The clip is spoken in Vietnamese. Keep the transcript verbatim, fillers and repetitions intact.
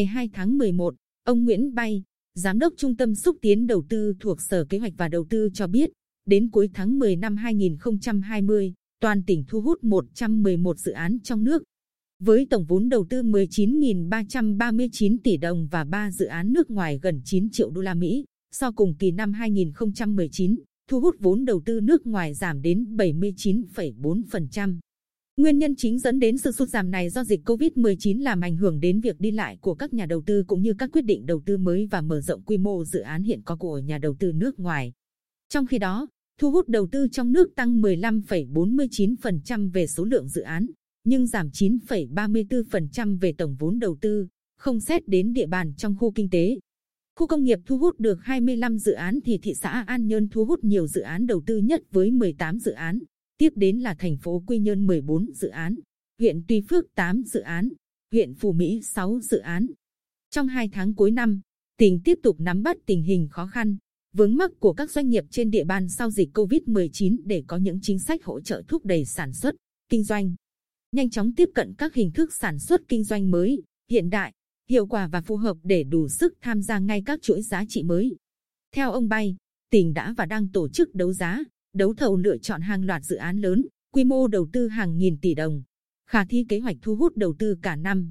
Ngày hai tháng mười một, ông Nguyễn Bay, Giám đốc Trung tâm Xúc tiến Đầu tư thuộc Sở Kế hoạch và Đầu tư cho biết, đến cuối tháng mười năm hai nghìn không trăm hai mươi, toàn tỉnh thu hút một trăm mười một dự án trong nước, với tổng vốn đầu tư mười chín nghìn ba trăm ba mươi chín tỷ đồng và ba dự án nước ngoài gần chín triệu đô la Mỹ. So cùng kỳ năm hai nghìn không trăm mười chín, thu hút vốn đầu tư nước ngoài giảm đến bảy mươi chín phẩy bốn phần trăm. Nguyên nhân chính dẫn đến sự sụt giảm này do dịch Covid mười chín làm ảnh hưởng đến việc đi lại của các nhà đầu tư cũng như các quyết định đầu tư mới và mở rộng quy mô dự án hiện có của nhà đầu tư nước ngoài. Trong khi đó, thu hút đầu tư trong nước tăng mười lăm phẩy bốn mươi chín phần trăm về số lượng dự án, nhưng giảm chín phẩy ba mươi tư phần trăm về tổng vốn đầu tư, không xét đến địa bàn trong khu kinh tế. Khu công nghiệp thu hút được hai mươi lăm dự án thì thị xã An Nhơn thu hút nhiều dự án đầu tư nhất với mười tám dự án, tiếp đến là thành phố Quy Nhơn mười bốn dự án, huyện Tuy Phước tám dự án, huyện Phú Mỹ sáu dự án. Trong hai tháng cuối năm, tỉnh tiếp tục nắm bắt tình hình khó khăn, vướng mắc của các doanh nghiệp trên địa bàn sau dịch Covid mười chín để có những chính sách hỗ trợ thúc đẩy sản xuất, kinh doanh, nhanh chóng tiếp cận các hình thức sản xuất kinh doanh mới, hiện đại, hiệu quả và phù hợp để đủ sức tham gia ngay các chuỗi giá trị mới. Theo ông Bay, tỉnh đã và đang tổ chức đấu giá, đấu thầu lựa chọn hàng loạt dự án lớn, quy mô đầu tư hàng nghìn tỷ đồng, khả thi kế hoạch thu hút đầu tư cả năm.